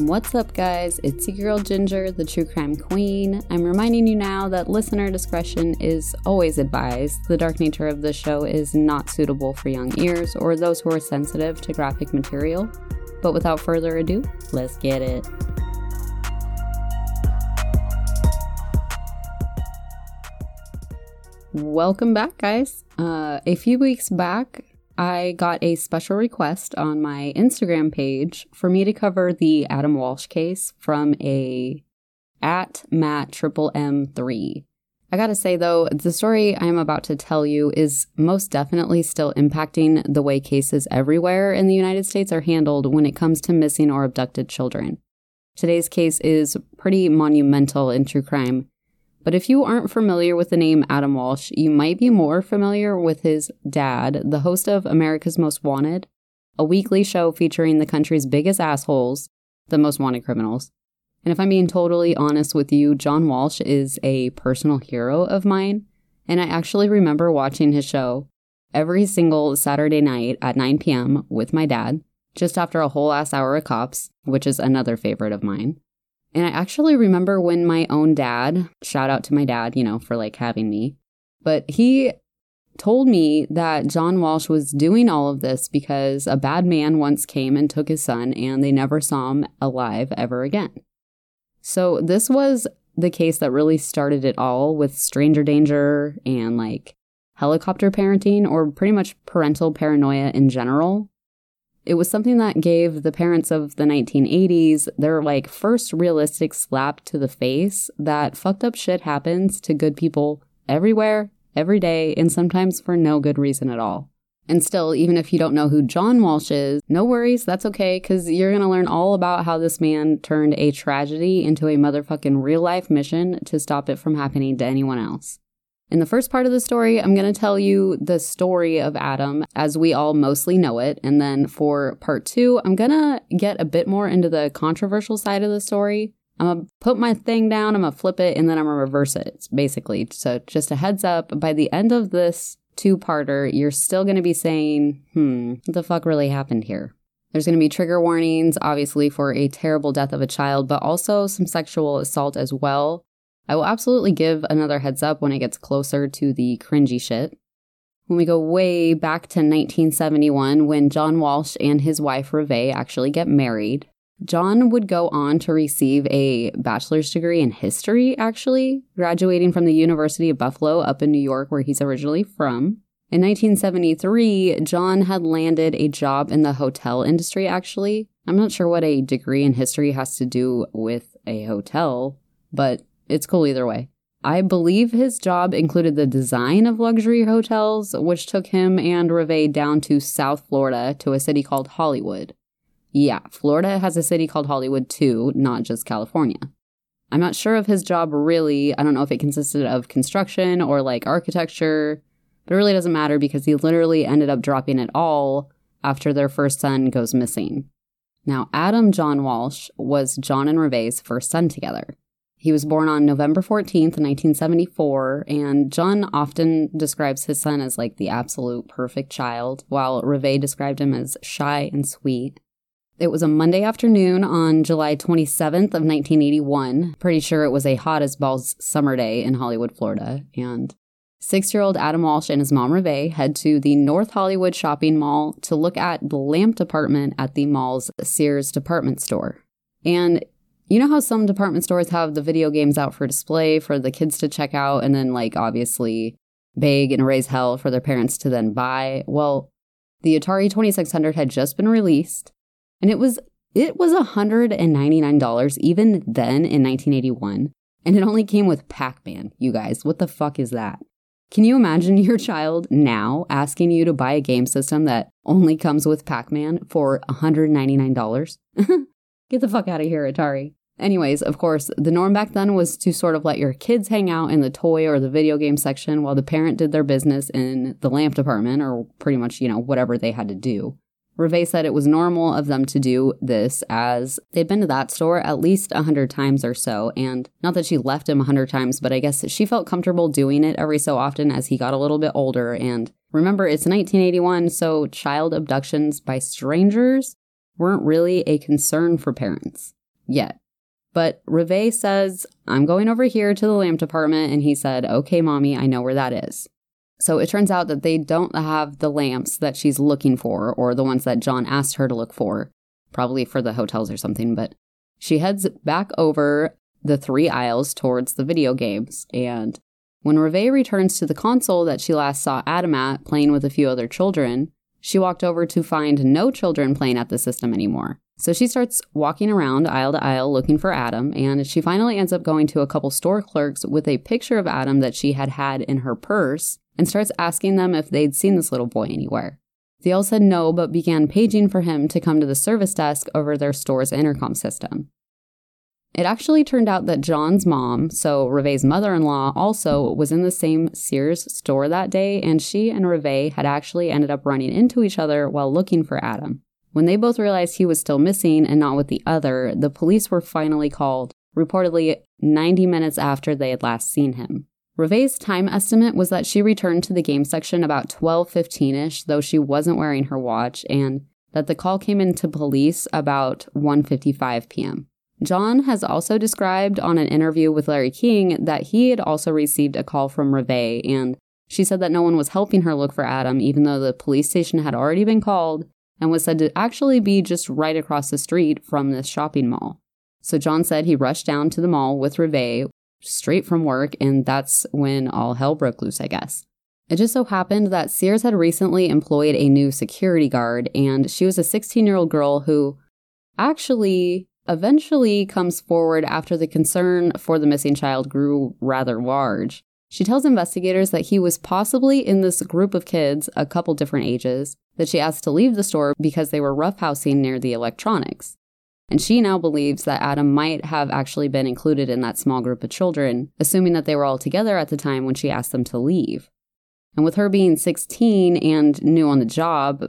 What's up, guys? It's your girl Ginger, the true crime queen. I'm reminding you now that listener discretion is always advised. The dark nature of this show is not suitable for young ears or those who are sensitive to graphic material. But without further ado, let's get it. Welcome back, guys. A few weeks back, I got a special request on my Instagram page for me to cover the Adam Walsh case from @MattMM3. I gotta say, though, the story I am about to tell you is most definitely still impacting the way cases everywhere in the United States are handled when it comes to missing or abducted children. Today's case is pretty monumental in true crime. But if you aren't familiar with the name Adam Walsh, you might be more familiar with his dad, the host of America's Most Wanted, a weekly show featuring the country's biggest assholes, the most wanted criminals. And if I'm being totally honest with you, John Walsh is a personal hero of mine, and I actually remember watching his show every single Saturday night at 9 p.m. with my dad, just after a whole ass hour of Cops, which is another favorite of mine. And I actually remember when my own dad, shout out to my dad, you know, for like having me, but he told me that John Walsh was doing all of this because a bad man once came and took his son and they never saw him alive ever again. So this was the case that really started it all with stranger danger and like helicopter parenting or pretty much parental paranoia in general. It was something that gave the parents of the 1980s their like first realistic slap to the face that fucked up shit happens to good people everywhere, every day, and sometimes for no good reason at all. And still, even if you don't know who John Walsh is, no worries, that's okay, because you're going to learn all about how this man turned a tragedy into a motherfucking real-life mission to stop it from happening to anyone else. In the first part of the story, I'm going to tell you the story of Adam as we all mostly know it. And then for part two, I'm going to get a bit more into the controversial side of the story. I'm going to put my thing down, I'm going to flip it, and then I'm going to reverse it, basically. So just a heads up, by the end of this two-parter, you're still going to be saying, what the fuck really happened here? There's going to be trigger warnings, obviously, for a terrible death of a child, but also some sexual assault as well. I will absolutely give another heads up when it gets closer to the cringy shit. When we go way back to 1971, when John Walsh and his wife Revé actually get married, John would go on to receive a bachelor's degree in history, actually, graduating from the University of Buffalo up in New York, where he's originally from. In 1973, John had landed a job in the hotel industry, actually. I'm not sure what a degree in history has to do with a hotel, but it's cool either way. I believe his job included the design of luxury hotels, which took him and Revé down to South Florida to a city called Hollywood. Yeah, Florida has a city called Hollywood too, not just California. I'm not sure of his job really. I don't know if it consisted of construction or like architecture, but it really doesn't matter because he literally ended up dropping it all after their first son goes missing. Now, Adam John Walsh was John and Revé's first son together. He was born on November 14th, 1974, and John often describes his son as like the absolute perfect child, while Revé described him as shy and sweet. It was a Monday afternoon on July 27th of 1981. Pretty sure it was a hot as balls summer day in Hollywood, Florida. And 6-year-old Adam Walsh and his mom Revé head to the North Hollywood shopping mall to look at the lamp department at the mall's Sears department store. And you know how some department stores have the video games out for display for the kids to check out and then, like, obviously beg and raise hell for their parents to then buy? Well, the Atari 2600 had just been released, and it was $199 even then in 1981, and it only came with Pac-Man, you guys. What the fuck is that? Can you imagine your child now asking you to buy a game system that only comes with Pac-Man for $199? Get the fuck out of here, Atari. Anyways, of course, the norm back then was to sort of let your kids hang out in the toy or the video game section while the parent did their business in the lamp department or pretty much, you know, whatever they had to do. Revé said it was normal of them to do this as they'd been to that store at least 100 times or so. And not that she left him 100 times, but I guess she felt comfortable doing it every so often as he got a little bit older. And remember, it's 1981, so child abductions by strangers weren't really a concern for parents. yet. But Revé says, I'm going over here to the lamp department. And he said, okay, mommy, I know where that is. So it turns out that they don't have the lamps that she's looking for, or the ones that John asked her to look for, probably for the hotels or something. But she heads back over the three aisles towards the video games. And when Revé returns to the console that she last saw Adam at, playing with a few other children, she walked over to find no children playing at the system anymore. So she starts walking around aisle to aisle looking for Adam, and she finally ends up going to a couple store clerks with a picture of Adam that she had had in her purse, and starts asking them if they'd seen this little boy anywhere. They all said no, but began paging for him to come to the service desk over their store's intercom system. It actually turned out that John's mom, so Revé's mother-in-law, also was in the same Sears store that day, and she and Revé had actually ended up running into each other while looking for Adam. When they both realized he was still missing and not with the other, the police were finally called, reportedly 90 minutes after they had last seen him. Revé's time estimate was that she returned to the game section about 12:15-ish, though she wasn't wearing her watch, and that the call came in to police about 1:55 p.m. John has also described on an interview with Larry King that he had also received a call from Revé, and she said that no one was helping her look for Adam, even though the police station had already been called and was said to actually be just right across the street from this shopping mall. So John said he rushed down to the mall with Revé, straight from work, and that's when all hell broke loose, I guess. It just so happened that Sears had recently employed a new security guard, and she was a 16-year-old girl who actually eventually comes forward after the concern for the missing child grew rather large. She tells investigators that he was possibly in this group of kids, a couple different ages, that she asked to leave the store because they were roughhousing near the electronics. And she now believes that Adam might have actually been included in that small group of children, assuming that they were all together at the time when she asked them to leave. And with her being 16 and new on the job,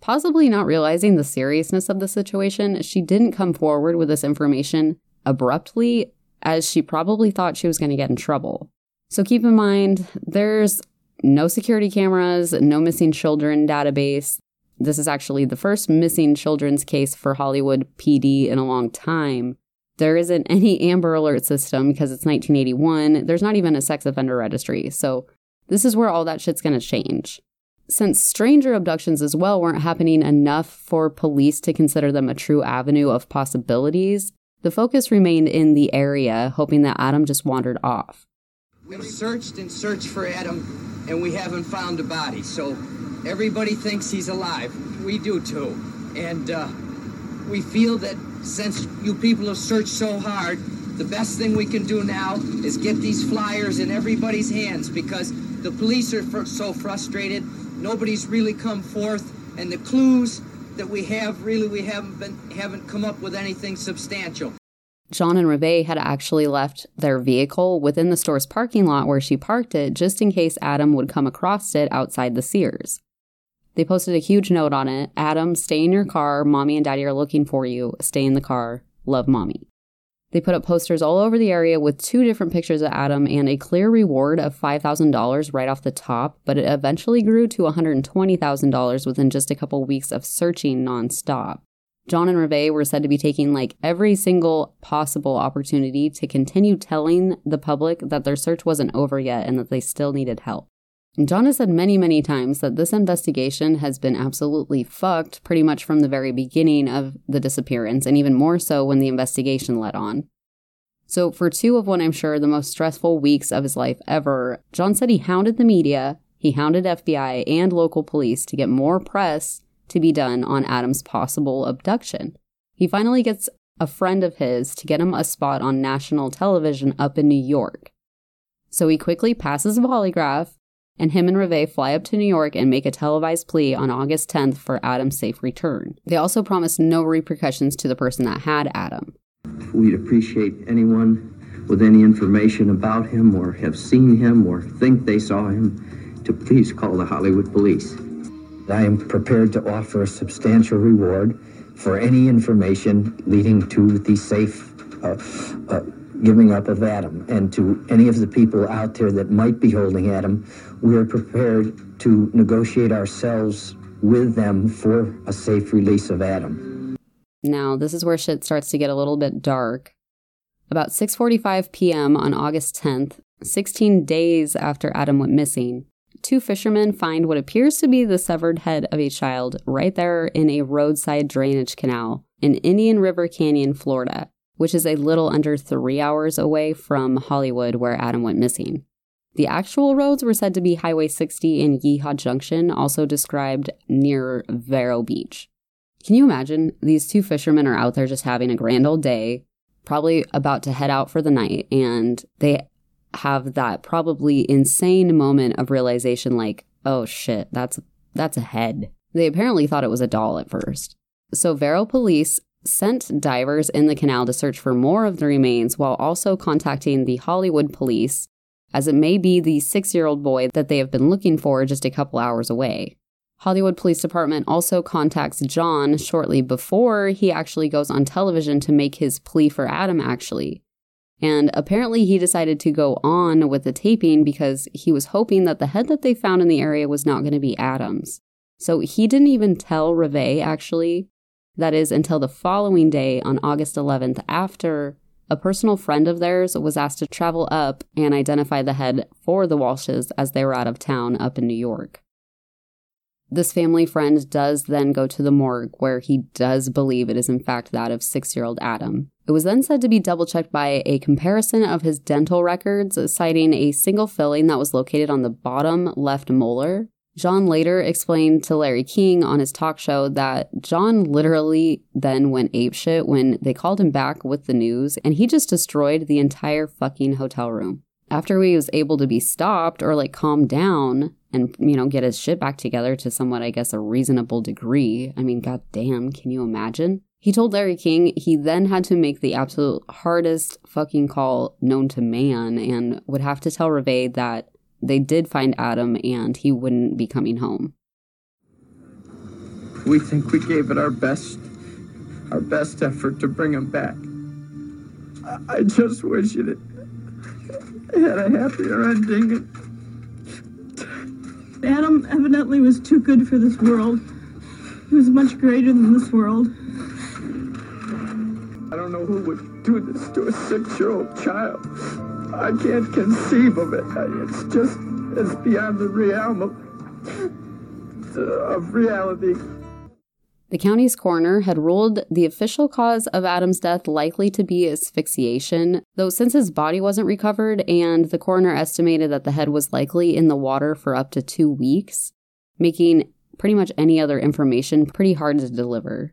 possibly not realizing the seriousness of the situation, she didn't come forward with this information abruptly, as she probably thought she was going to get in trouble. So keep in mind, there's no security cameras, no missing children database. This is actually the first missing children's case for Hollywood PD in a long time. There isn't any Amber Alert system because it's 1981. There's not even a sex offender registry. So this is where all that shit's going to change. Since stranger abductions as well weren't happening enough for police to consider them a true avenue of possibilities, the focus remained in the area, hoping that Adam just wandered off. We've searched and searched for Adam, and we haven't found a body, so everybody thinks he's alive. We do too. And we feel that since you people have searched so hard, the best thing we can do now is get these flyers in everybody's hands, because the police are so frustrated. Nobody's really come forth, and the clues that we have, really, we haven't come up with anything substantial. John and Revé had actually left their vehicle within the store's parking lot where she parked it, just in case Adam would come across it outside the Sears. They posted a huge note on it. Adam, stay in your car. Mommy and Daddy are looking for you. Stay in the car. Love, Mommy. They put up posters all over the area with two different pictures of Adam and a clear reward of $5,000 right off the top, but it eventually grew to $120,000 within just a couple weeks of searching nonstop. John and Revé were said to be taking every single possible opportunity to continue telling the public that their search wasn't over yet and that they still needed help. And John has said many, many times that this investigation has been absolutely fucked pretty much from the very beginning of the disappearance, and even more so when the investigation led on. So for two of what I'm sure the most stressful weeks of his life ever, John said he hounded the media, he hounded FBI and local police to get more press to be done on Adam's possible abduction. He finally gets a friend of his to get him a spot on national television up in New York. So he quickly passes a polygraph, and him and Revé fly up to New York and make a televised plea on August 10th for Adam's safe return. They also promised no repercussions to the person that had Adam. We'd appreciate anyone with any information about him or have seen him or think they saw him to please call the Hollywood police. I am prepared to offer a substantial reward for any information leading to the safe giving up of Adam. And to any of the people out there that might be holding Adam, we are prepared to negotiate ourselves with them for a safe release of Adam. Now, this is where shit starts to get a little bit dark. About 6:45 p.m. on August 10th, 16 days after Adam went missing, two fishermen find what appears to be the severed head of a child right there in a roadside drainage canal in Indian River Canyon, Florida, which is a little under 3 hours away from Hollywood where Adam went missing. The actual roads were said to be Highway 60 in Yeehaw Junction, also described near Vero Beach. Can you imagine? These two fishermen are out there just having a grand old day, probably about to head out for the night, and they have that probably insane moment of realization like, oh shit, that's a head. They apparently thought it was a doll at first. So Vero police sent divers in the canal to search for more of the remains while also contacting the Hollywood police, as it may be the 6-year-old boy that they have been looking for just a couple hours away. Hollywood Police Department also contacts John shortly before he actually goes on television to make his plea for Adam, actually. And apparently he decided to go on with the taping because he was hoping that the head that they found in the area was not going to be Adam's. So he didn't even tell Revé, actually. That is, until the following day on August 11th, after a personal friend of theirs was asked to travel up and identify the head for the Walshes as they were out of town up in New York. This family friend does then go to the morgue, where he does believe it is in fact that of 6-year-old Adam. It was then said to be double-checked by a comparison of his dental records, citing a single filling that was located on the bottom left molar. John later explained to Larry King on his talk show that John literally then went apeshit when they called him back with the news, and he just destroyed the entire fucking hotel room. After he was able to be stopped or like calmed down and, you know, get his shit back together to somewhat, I guess, a reasonable degree. I mean, goddamn, can you imagine? He told Larry King he then had to make the absolute hardest fucking call known to man and would have to tell Revé that they did find Adam and he wouldn't be coming home. We think we gave it our best effort to bring him back. I just wish it had a happier ending. Adam evidently was too good for this world. He was much greater than this world. I don't know who would do this to a 6-year-old child. I can't conceive of it. It's beyond the realm of reality. The county's coroner had ruled the official cause of Adam's death likely to be asphyxiation, though since his body wasn't recovered and the coroner estimated that the head was likely in the water for up to 2 weeks, making pretty much any other information pretty hard to deliver.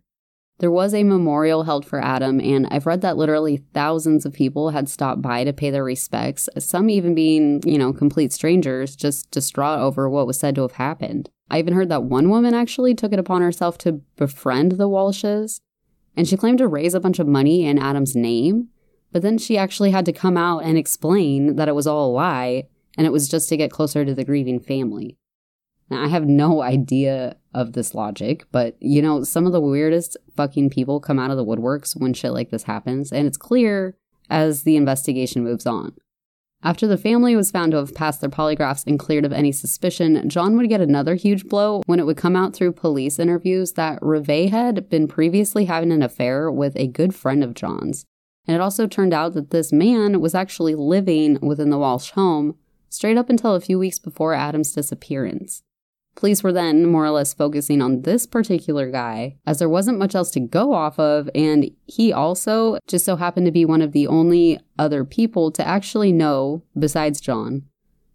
There was a memorial held for Adam, and I've read that literally thousands of people had stopped by to pay their respects, some even being, you know, complete strangers, just distraught over what was said to have happened. I even heard that one woman actually took it upon herself to befriend the Walshes, and she claimed to raise a bunch of money in Adam's name, but then she actually had to come out and explain that it was all a lie, and it was just to get closer to the grieving family. Now, I have no idea of this logic, but, you know, some of the weirdest fucking people come out of the woodworks when shit like this happens, and it's clear as the investigation moves on. After the family was found to have passed their polygraphs and cleared of any suspicion, John would get another huge blow when it would come out through police interviews that Revé had been previously having an affair with a good friend of John's. And it also turned out that this man was actually living within the Walsh home straight up until a few weeks before Adam's disappearance. Police were then more or less focusing on this particular guy, as there wasn't much else to go off of, and he also just so happened to be one of the only other people to actually know, besides John,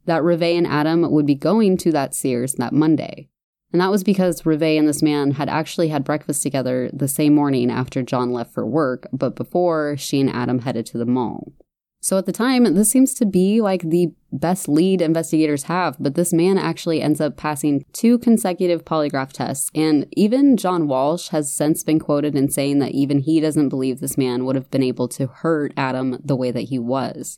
that Revé and Adam would be going to that Sears that Monday. And that was because Revé and this man had actually had breakfast together the same morning after John left for work, but before she and Adam headed to the mall. So at the time, this seems to be like the best lead investigators have, but this man actually ends up passing 2 consecutive polygraph tests, and even John Walsh has since been quoted in saying that even he doesn't believe this man would have been able to hurt Adam the way that he was.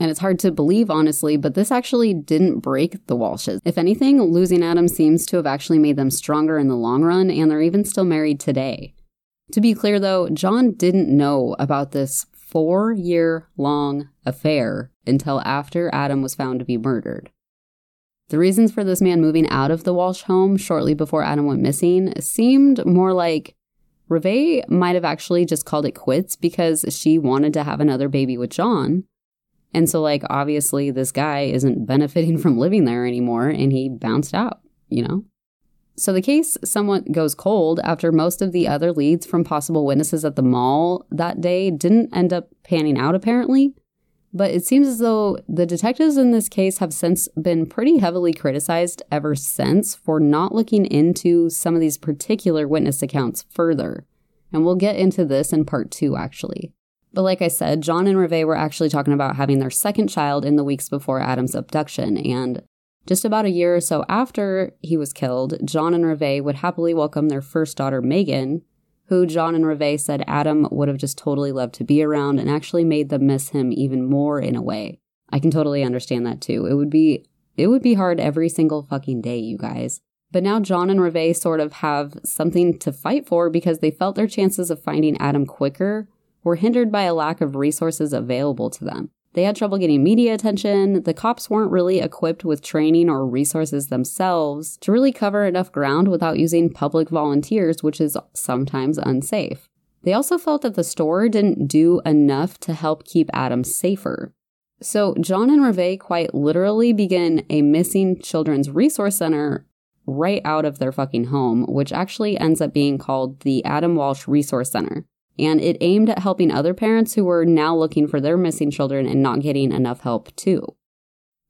And it's hard to believe, honestly, but this actually didn't break the Walshes. If anything, losing Adam seems to have actually made them stronger in the long run, and they're even still married today. To be clear, though, John didn't know about this 4-year-long affair until after Adam was found to be murdered. The reasons for this man moving out of the Walsh home shortly before Adam went missing seemed more like Revé might have actually just called it quits because she wanted to have another baby with John. And so, like, obviously this guy isn't benefiting from living there anymore, and he bounced out, you know? So the case somewhat goes cold after most of the other leads from possible witnesses at the mall that day didn't end up panning out, apparently. But it seems as though the detectives in this case have since been pretty heavily criticized ever since for not looking into some of these particular witness accounts further. And we'll get into this in part 2, actually. But like I said, John and Revé were actually talking about having their second child in the weeks before Adam's abduction, and just about a year or so after he was killed, John and Revé would happily welcome their first daughter, Megan, who John and Revé said Adam would have just totally loved to be around and actually made them miss him even more in a way. I can totally understand that too. It would be hard every single fucking day, you guys. But now John and Revé sort of have something to fight for because they felt their chances of finding Adam quicker were hindered by a lack of resources available to them. They had trouble getting media attention, the cops weren't really equipped with training or resources themselves to really cover enough ground without using public volunteers, which is sometimes unsafe. They also felt that the store didn't do enough to help keep Adam safer. So John and Revé quite literally begin a missing children's resource center right out of their fucking home, which actually ends up being called the Adam Walsh Resource Center. And it aimed at helping other parents who were now looking for their missing children and not getting enough help, too.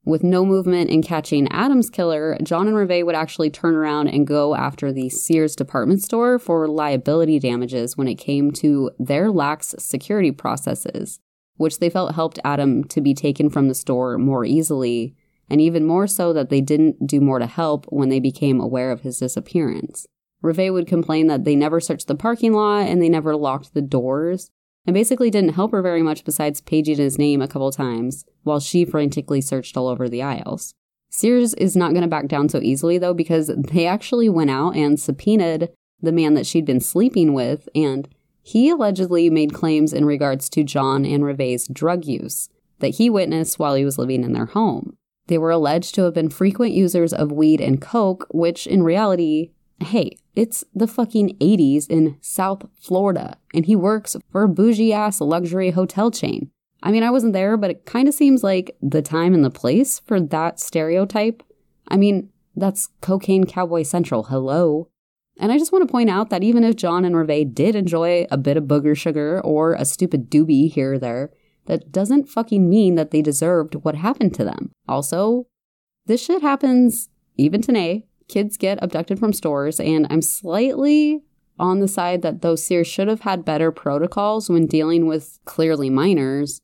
With no movement in catching Adam's killer, John and Revé would actually turn around and go after the Sears department store for liability damages when it came to their lax security processes, which they felt helped Adam to be taken from the store more easily, and even more so that they didn't do more to help when they became aware of his disappearance. Revé would complain that they never searched the parking lot and they never locked the doors, and basically didn't help her very much besides paging his name a couple times while she frantically searched all over the aisles. Sears is not going to back down so easily, though, because they actually went out and subpoenaed the man that she'd been sleeping with, and he allegedly made claims in regards to John and Revé's drug use that he witnessed while he was living in their home. They were alleged to have been frequent users of weed and coke, which in reality, hey, it's the fucking 80s in South Florida, and he works for a bougie-ass luxury hotel chain. I mean, I wasn't there, but it kind of seems like the time and the place for that stereotype. I mean, that's Cocaine Cowboy Central, hello. And I just want to point out that even if John and Revé did enjoy a bit of booger sugar or a stupid doobie here or there, that doesn't fucking mean that they deserved what happened to them. Also, this shit happens even today. Kids get abducted from stores, and I'm slightly on the side that though Sears should have had better protocols when dealing with clearly minors,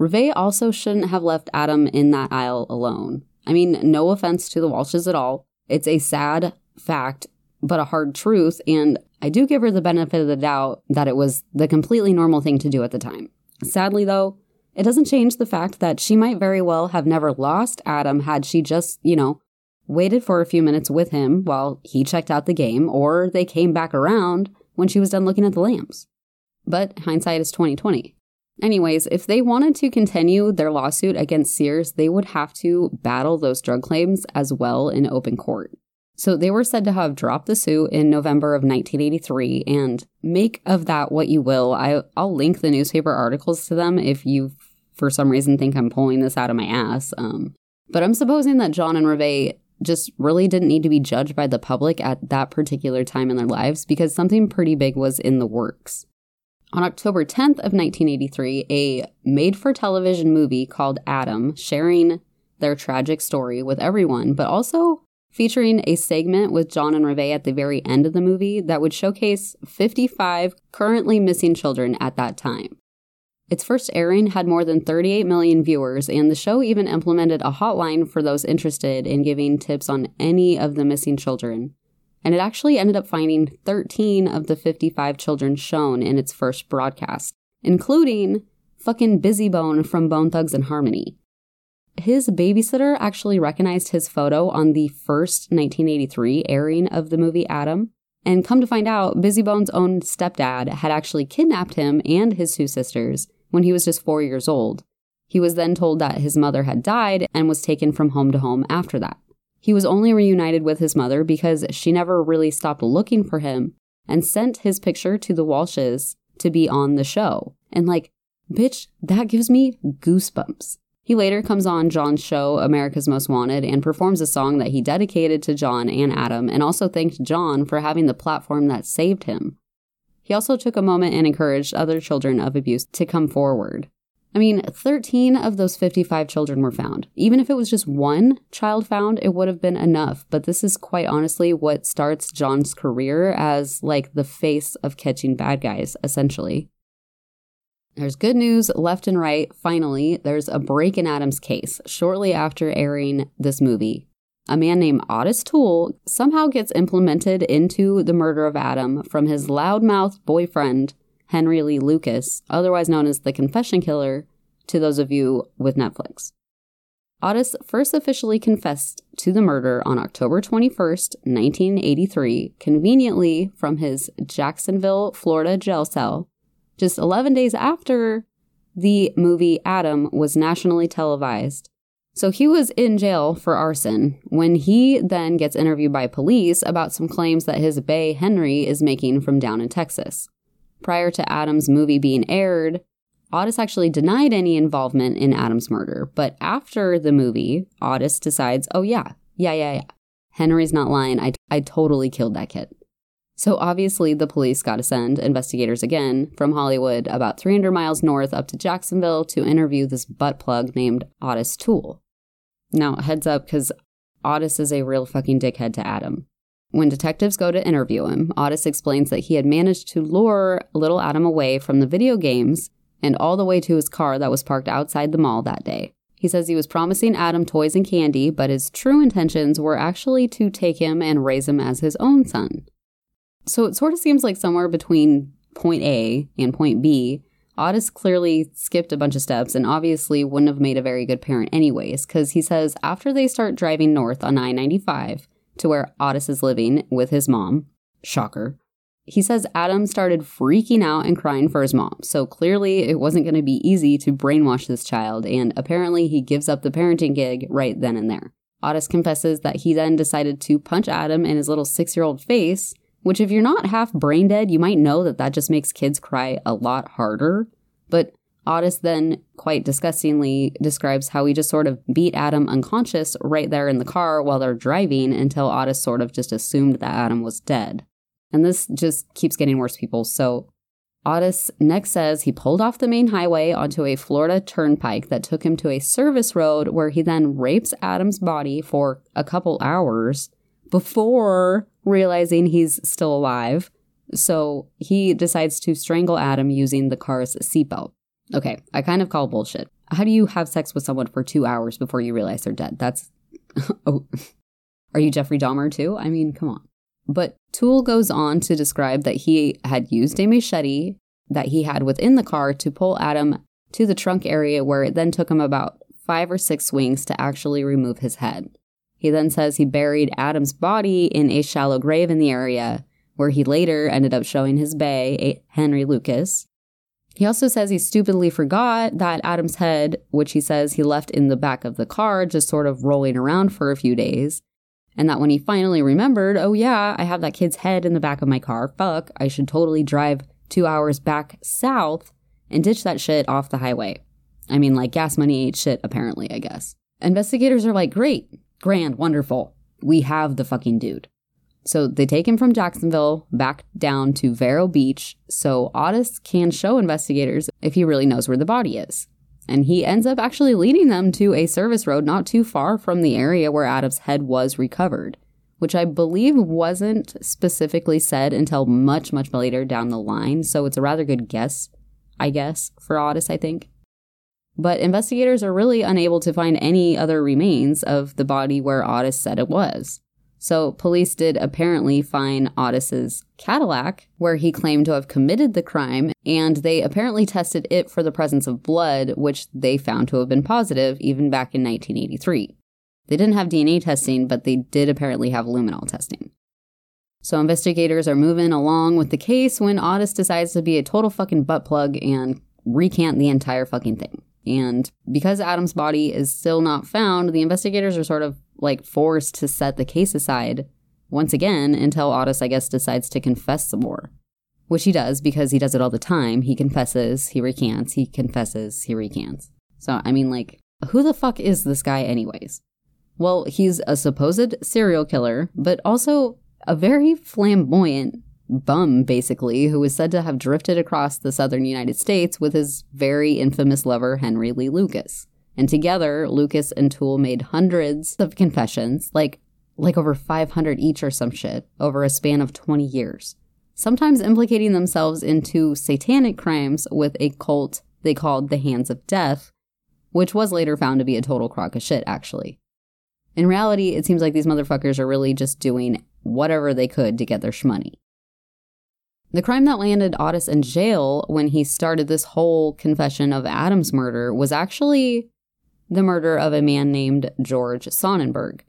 Revé also shouldn't have left Adam in that aisle alone. I mean, no offense to the Walshes at all. It's a sad fact, but a hard truth, and I do give her the benefit of the doubt that it was the completely normal thing to do at the time. Sadly, though, it doesn't change the fact that she might very well have never lost Adam had she just, waited for a few minutes with him while he checked out the game, or they came back around when she was done looking at the lamps. But hindsight is 20/20. Anyways, if they wanted to continue their lawsuit against Sears, they would have to battle those drug claims as well in open court. So they were said to have dropped the suit in November of 1983, and make of that what you will. I'll link the newspaper articles to them if you, for some reason, think I'm pulling this out of my ass. But I'm supposing that John and Revé just really didn't need to be judged by the public at that particular time in their lives because something pretty big was in the works. On October 10th of 1983, a made-for-television movie called Adam, sharing their tragic story with everyone, but also featuring a segment with John and Revé at the very end of the movie that would showcase 55 currently missing children at that time. Its first airing had more than 38 million viewers, and the show even implemented a hotline for those interested in giving tips on any of the missing children. And it actually ended up finding 13 of the 55 children shown in its first broadcast, including fucking Busy Bone from Bone Thugs-N-Harmony. His babysitter actually recognized his photo on the first 1983 airing of the movie Adam. And come to find out, Busy Bone's own stepdad had actually kidnapped him and his two sisters when he was just 4 years old. He was then told that his mother had died and was taken from home to home after that. He was only reunited with his mother because she never really stopped looking for him, and sent his picture to the Walshes to be on the show. And like, bitch, that gives me goosebumps. He later comes on John's show, America's Most Wanted, and performs a song that he dedicated to John and Adam, and also thanked John for having the platform that saved him. He also took a moment and encouraged other children of abuse to come forward. I mean, 13 of those 55 children were found. Even if it was just one child found, it would have been enough. But this is quite honestly what starts John's career as like the face of catching bad guys, essentially. There's good news left and right. Finally, there's a break in Adam's case shortly after airing this movie. A man named Otis Toole somehow gets implemented into the murder of Adam from his loudmouthed boyfriend, Henry Lee Lucas, otherwise known as the Confession Killer, to those of you with Netflix. Otis first officially confessed to the murder on October 21st, 1983, conveniently from his Jacksonville, Florida jail cell, just 11 days after the movie Adam was nationally televised. So he was in jail for arson when he then gets interviewed by police about some claims that his bae Henry is making from down in Texas. Prior to Adam's movie being aired, Otis actually denied any involvement in Adam's murder. But after the movie, Otis decides, oh yeah. Henry's not lying. I totally killed that kid. So obviously the police got to send investigators again from Hollywood about 300 miles north up to Jacksonville to interview this butt plug named Otis Toole. Now, heads up, because Otis is a real fucking dickhead to Adam. When detectives go to interview him, Otis explains that he had managed to lure little Adam away from the video games and all the way to his car that was parked outside the mall that day. He says he was promising Adam toys and candy, but his true intentions were actually to take him and raise him as his own son. So it sort of seems like somewhere between point A and point B, Otis clearly skipped a bunch of steps and obviously wouldn't have made a very good parent anyways, because he says after they start driving north on I-95 to where Otis is living with his mom, shocker, he says Adam started freaking out and crying for his mom. So clearly it wasn't going to be easy to brainwash this child, and apparently he gives up the parenting gig right then and there. Otis confesses that he then decided to punch Adam in his little 6-year-old face, which if you're not half brain dead, you might know that that just makes kids cry a lot harder. But Otis then quite disgustingly describes how he just sort of beat Adam unconscious right there in the car while they're driving until Otis sort of just assumed that Adam was dead. And this just keeps getting worse, people. So Otis next says he pulled off the main highway onto a Florida turnpike that took him to a service road where he then rapes Adam's body for a couple hours before realizing he's still alive. So he decides to strangle Adam using the car's seatbelt. Okay, I kind of call bullshit. How do you have sex with someone for 2 hours before you realize they're dead? That's... oh, are you Jeffrey Dahmer too? I mean, come on. But Toole goes on to describe that he had used a machete that he had within the car to pull Adam to the trunk area, where it then took him about 5 or 6 swings to actually remove his head. He then says he buried Adam's body in a shallow grave in the area, where he later ended up showing his bae, Henry Lucas. He also says he stupidly forgot that Adam's head, which he says he left in the back of the car, just sort of rolling around for a few days. And that when he finally remembered, oh yeah, I have that kid's head in the back of my car. Fuck, I should totally drive 2 hours back south and ditch that shit off the highway. I mean, like, gas money ain't shit, apparently, I guess. Investigators are like, great. Grand, wonderful. We have the fucking dude. So they take him from Jacksonville back down to Vero Beach so Otis can show investigators if he really knows where the body is. And he ends up actually leading them to a service road not too far from the area where Adam's head was recovered, which I believe wasn't specifically said until much, much later down the line. So it's a rather good guess, I guess, for Otis, I think. But investigators are really unable to find any other remains of the body where Otis said it was. So police did apparently find Otis's Cadillac, where he claimed to have committed the crime, and they apparently tested it for the presence of blood, which they found to have been positive even back in 1983. They didn't have DNA testing, but they did apparently have luminol testing. So investigators are moving along with the case when Otis decides to be a total fucking butt plug and recant the entire fucking thing. And because Adam's body is still not found, the investigators are sort of like forced to set the case aside once again until Otis, I guess, decides to confess some more. Which he does, because he does it all the time. He confesses, he recants, he confesses, he recants. So, I mean, like, who the fuck is this guy anyways? Well, he's a supposed serial killer, but also a very flamboyant bum, basically, who is said to have drifted across the southern United States with his very infamous lover, Henry Lee Lucas. And together, Lucas and Toole made hundreds of confessions, like over 500 each or some shit, over a span of 20 years. Sometimes implicating themselves into satanic crimes with a cult they called the Hands of Death, which was later found to be a total crock of shit, actually. In reality, it seems like these motherfuckers are really just doing whatever they could to get their shmoney. The crime that landed Otis in jail when he started this whole confession of Adam's murder was actually the murder of a man named George Sonnenberg.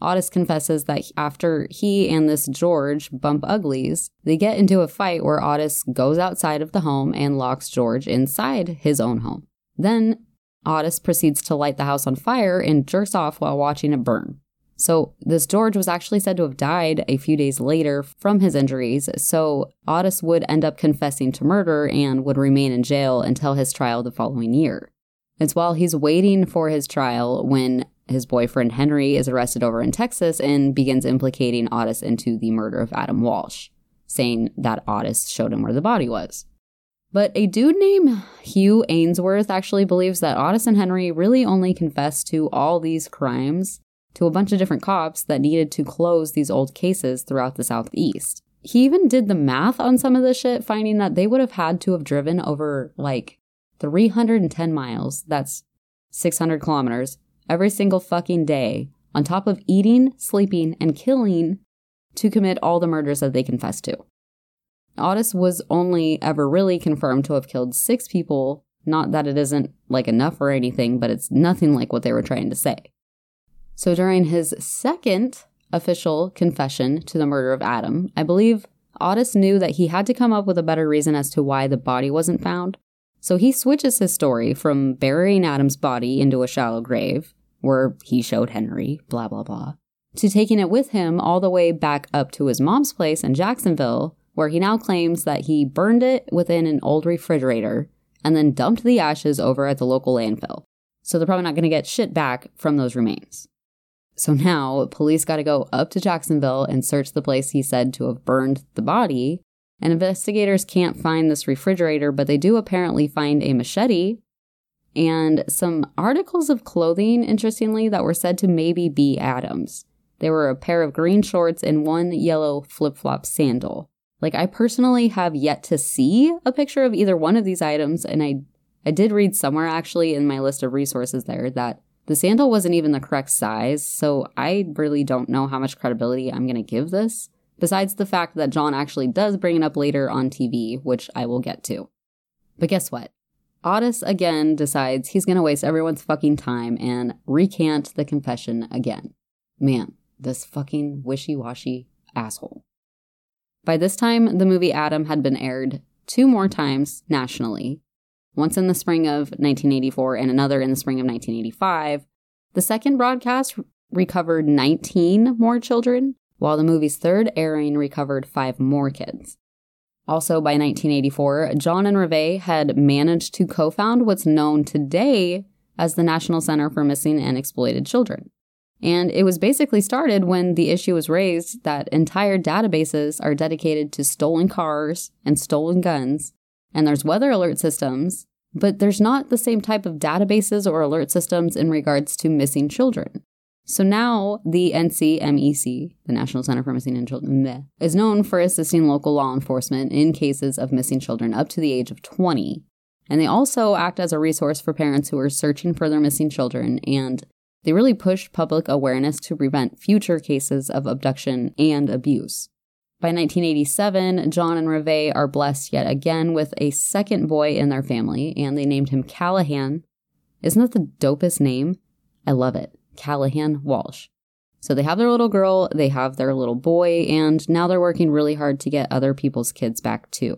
Otis confesses that after he and this George bump uglies, they get into a fight where Otis goes outside of the home and locks George inside his own home. Then Otis proceeds to light the house on fire and jerks off while watching it burn. So this George was actually said to have died a few days later from his injuries, so Otis would end up confessing to murder and would remain in jail until his trial the following year. It's while he's waiting for his trial when his boyfriend Henry is arrested over in Texas and begins implicating Otis into the murder of Adam Walsh, saying that Otis showed him where the body was. But a dude named Hugh Ainsworth actually believes that Otis and Henry really only confessed to all these crimes to a bunch of different cops that needed to close these old cases throughout the Southeast. He even did the math on some of this shit, finding that they would have had to have driven over, 310 miles, that's 600 kilometers, every single fucking day, on top of eating, sleeping, and killing to commit all the murders that they confessed to. Otis was only ever really confirmed to have killed 6 people, not that it isn't, enough or anything, but it's nothing like what they were trying to say. So during his second official confession to the murder of Adam, I believe Otis knew that he had to come up with a better reason as to why the body wasn't found. So he switches his story from burying Adam's body into a shallow grave, where he showed Henry, blah, blah, blah, to taking it with him all the way back up to his mom's place in Jacksonville, where he now claims that he burned it within an old refrigerator and then dumped the ashes over at the local landfill. So they're probably not going to get shit back from those remains. So now, police got to go up to Jacksonville and search the place he said to have burned the body, and investigators can't find this refrigerator, but they do apparently find a machete and some articles of clothing, interestingly, that were said to maybe be Adam's. They were a pair of green shorts and one yellow flip-flop sandal. I personally have yet to see a picture of either one of these items, and I did read somewhere, actually, in my list of resources there that the sandal wasn't even the correct size, so I really don't know how much credibility I'm going to give this, besides the fact that John actually does bring it up later on TV, which I will get to. But guess what? Otis again decides he's going to waste everyone's fucking time and recant the confession again. Man, this fucking wishy-washy asshole. By this time, the movie Adam had been aired 2 more times nationally. Once in the spring of 1984 and another in the spring of 1985. The second broadcast recovered 19 more children, while the movie's third airing recovered 5 more kids. Also by 1984, John and Revé had managed to co-found what's known today as the National Center for Missing and Exploited Children. And it was basically started when the issue was raised that entire databases are dedicated to stolen cars and stolen guns, and there's weather alert systems, but there's not the same type of databases or alert systems in regards to missing children. So now the NCMEC, the National Center for Missing and Children, is known for assisting local law enforcement in cases of missing children up to the age of 20. And they also act as a resource for parents who are searching for their missing children, and they really push public awareness to prevent future cases of abduction and abuse. By 1987, John and Revé are blessed yet again with a second boy in their family, and they named him Callahan. Isn't that the dopest name? I love it. Callahan Walsh. So they have their little girl, they have their little boy, and now they're working really hard to get other people's kids back too.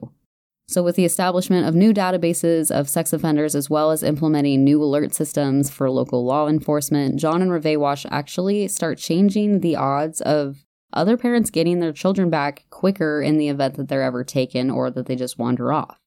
So with the establishment of new databases of sex offenders as well as implementing new alert systems for local law enforcement, John and Revé Walsh actually start changing the odds of other parents getting their children back quicker in the event that they're ever taken or that they just wander off.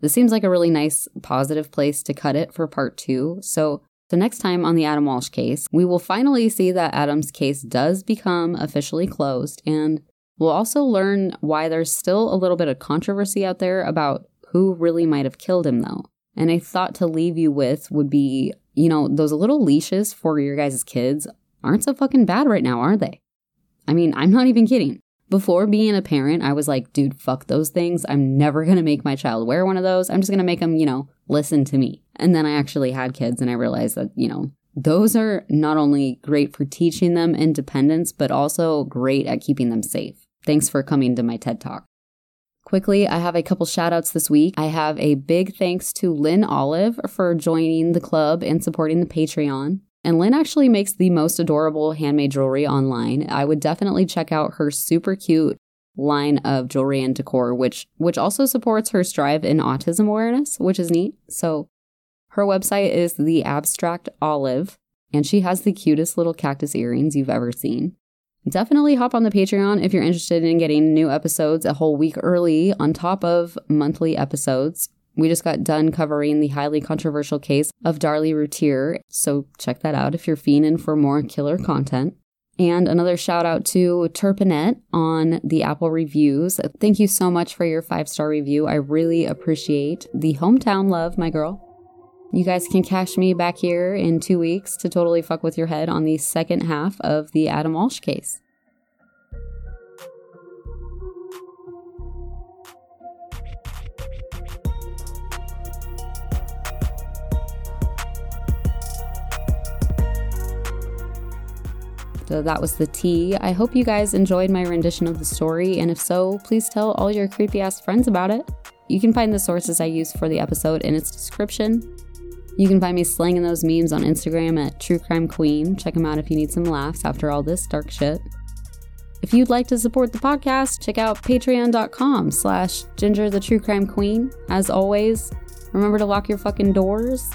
This seems like a really nice, positive place to cut it for part 2. So next time on the Adam Walsh case, we will finally see that Adam's case does become officially closed, and we'll also learn why there's still a little bit of controversy out there about who really might have killed him, though. And a thought to leave you with would be, you know, those little leashes for your guys' kids aren't so fucking bad right now, are they? I mean, I'm not even kidding. Before being a parent, I was like, dude, fuck those things. I'm never going to make my child wear one of those. I'm just going to make them, you know, listen to me. And then I actually had kids and I realized that, you know, those are not only great for teaching them independence, but also great at keeping them safe. Thanks for coming to my TED Talk. Quickly, I have a couple shout outs this week. I have a big thanks to Lynn Olive for joining the club and supporting the Patreon. And Lynn actually makes the most adorable handmade jewelry online. I would definitely check out her super cute line of jewelry and decor, which also supports her strive in autism awareness, which is neat. So her website is The Abstract Olive, and she has the cutest little cactus earrings you've ever seen. Definitely hop on the Patreon if you're interested in getting new episodes a whole week early on top of monthly episodes. We just got done covering the highly controversial case of Darlie Routier, so check that out if you're fiending for more killer content. And another shout out to Turpinette on the Apple reviews. Thank you so much for your 5-star review. I really appreciate the hometown love, my girl. You guys can catch me back here in 2 weeks to totally fuck with your head on the second half of the Adam Walsh case. So that was the tea. I hope you guys enjoyed my rendition of the story, and if so, please tell all your creepy ass friends about it. You can find the sources I used for the episode in its description. You can find me slinging those memes on Instagram at True Crime Queen. Check them out if you need some laughs after all this dark shit. If you'd like to support the podcast, check out patreon.com/GingerTheTrueCrimeQueen. As always, remember to lock your fucking doors.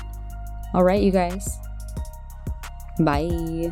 All right, you guys. Bye.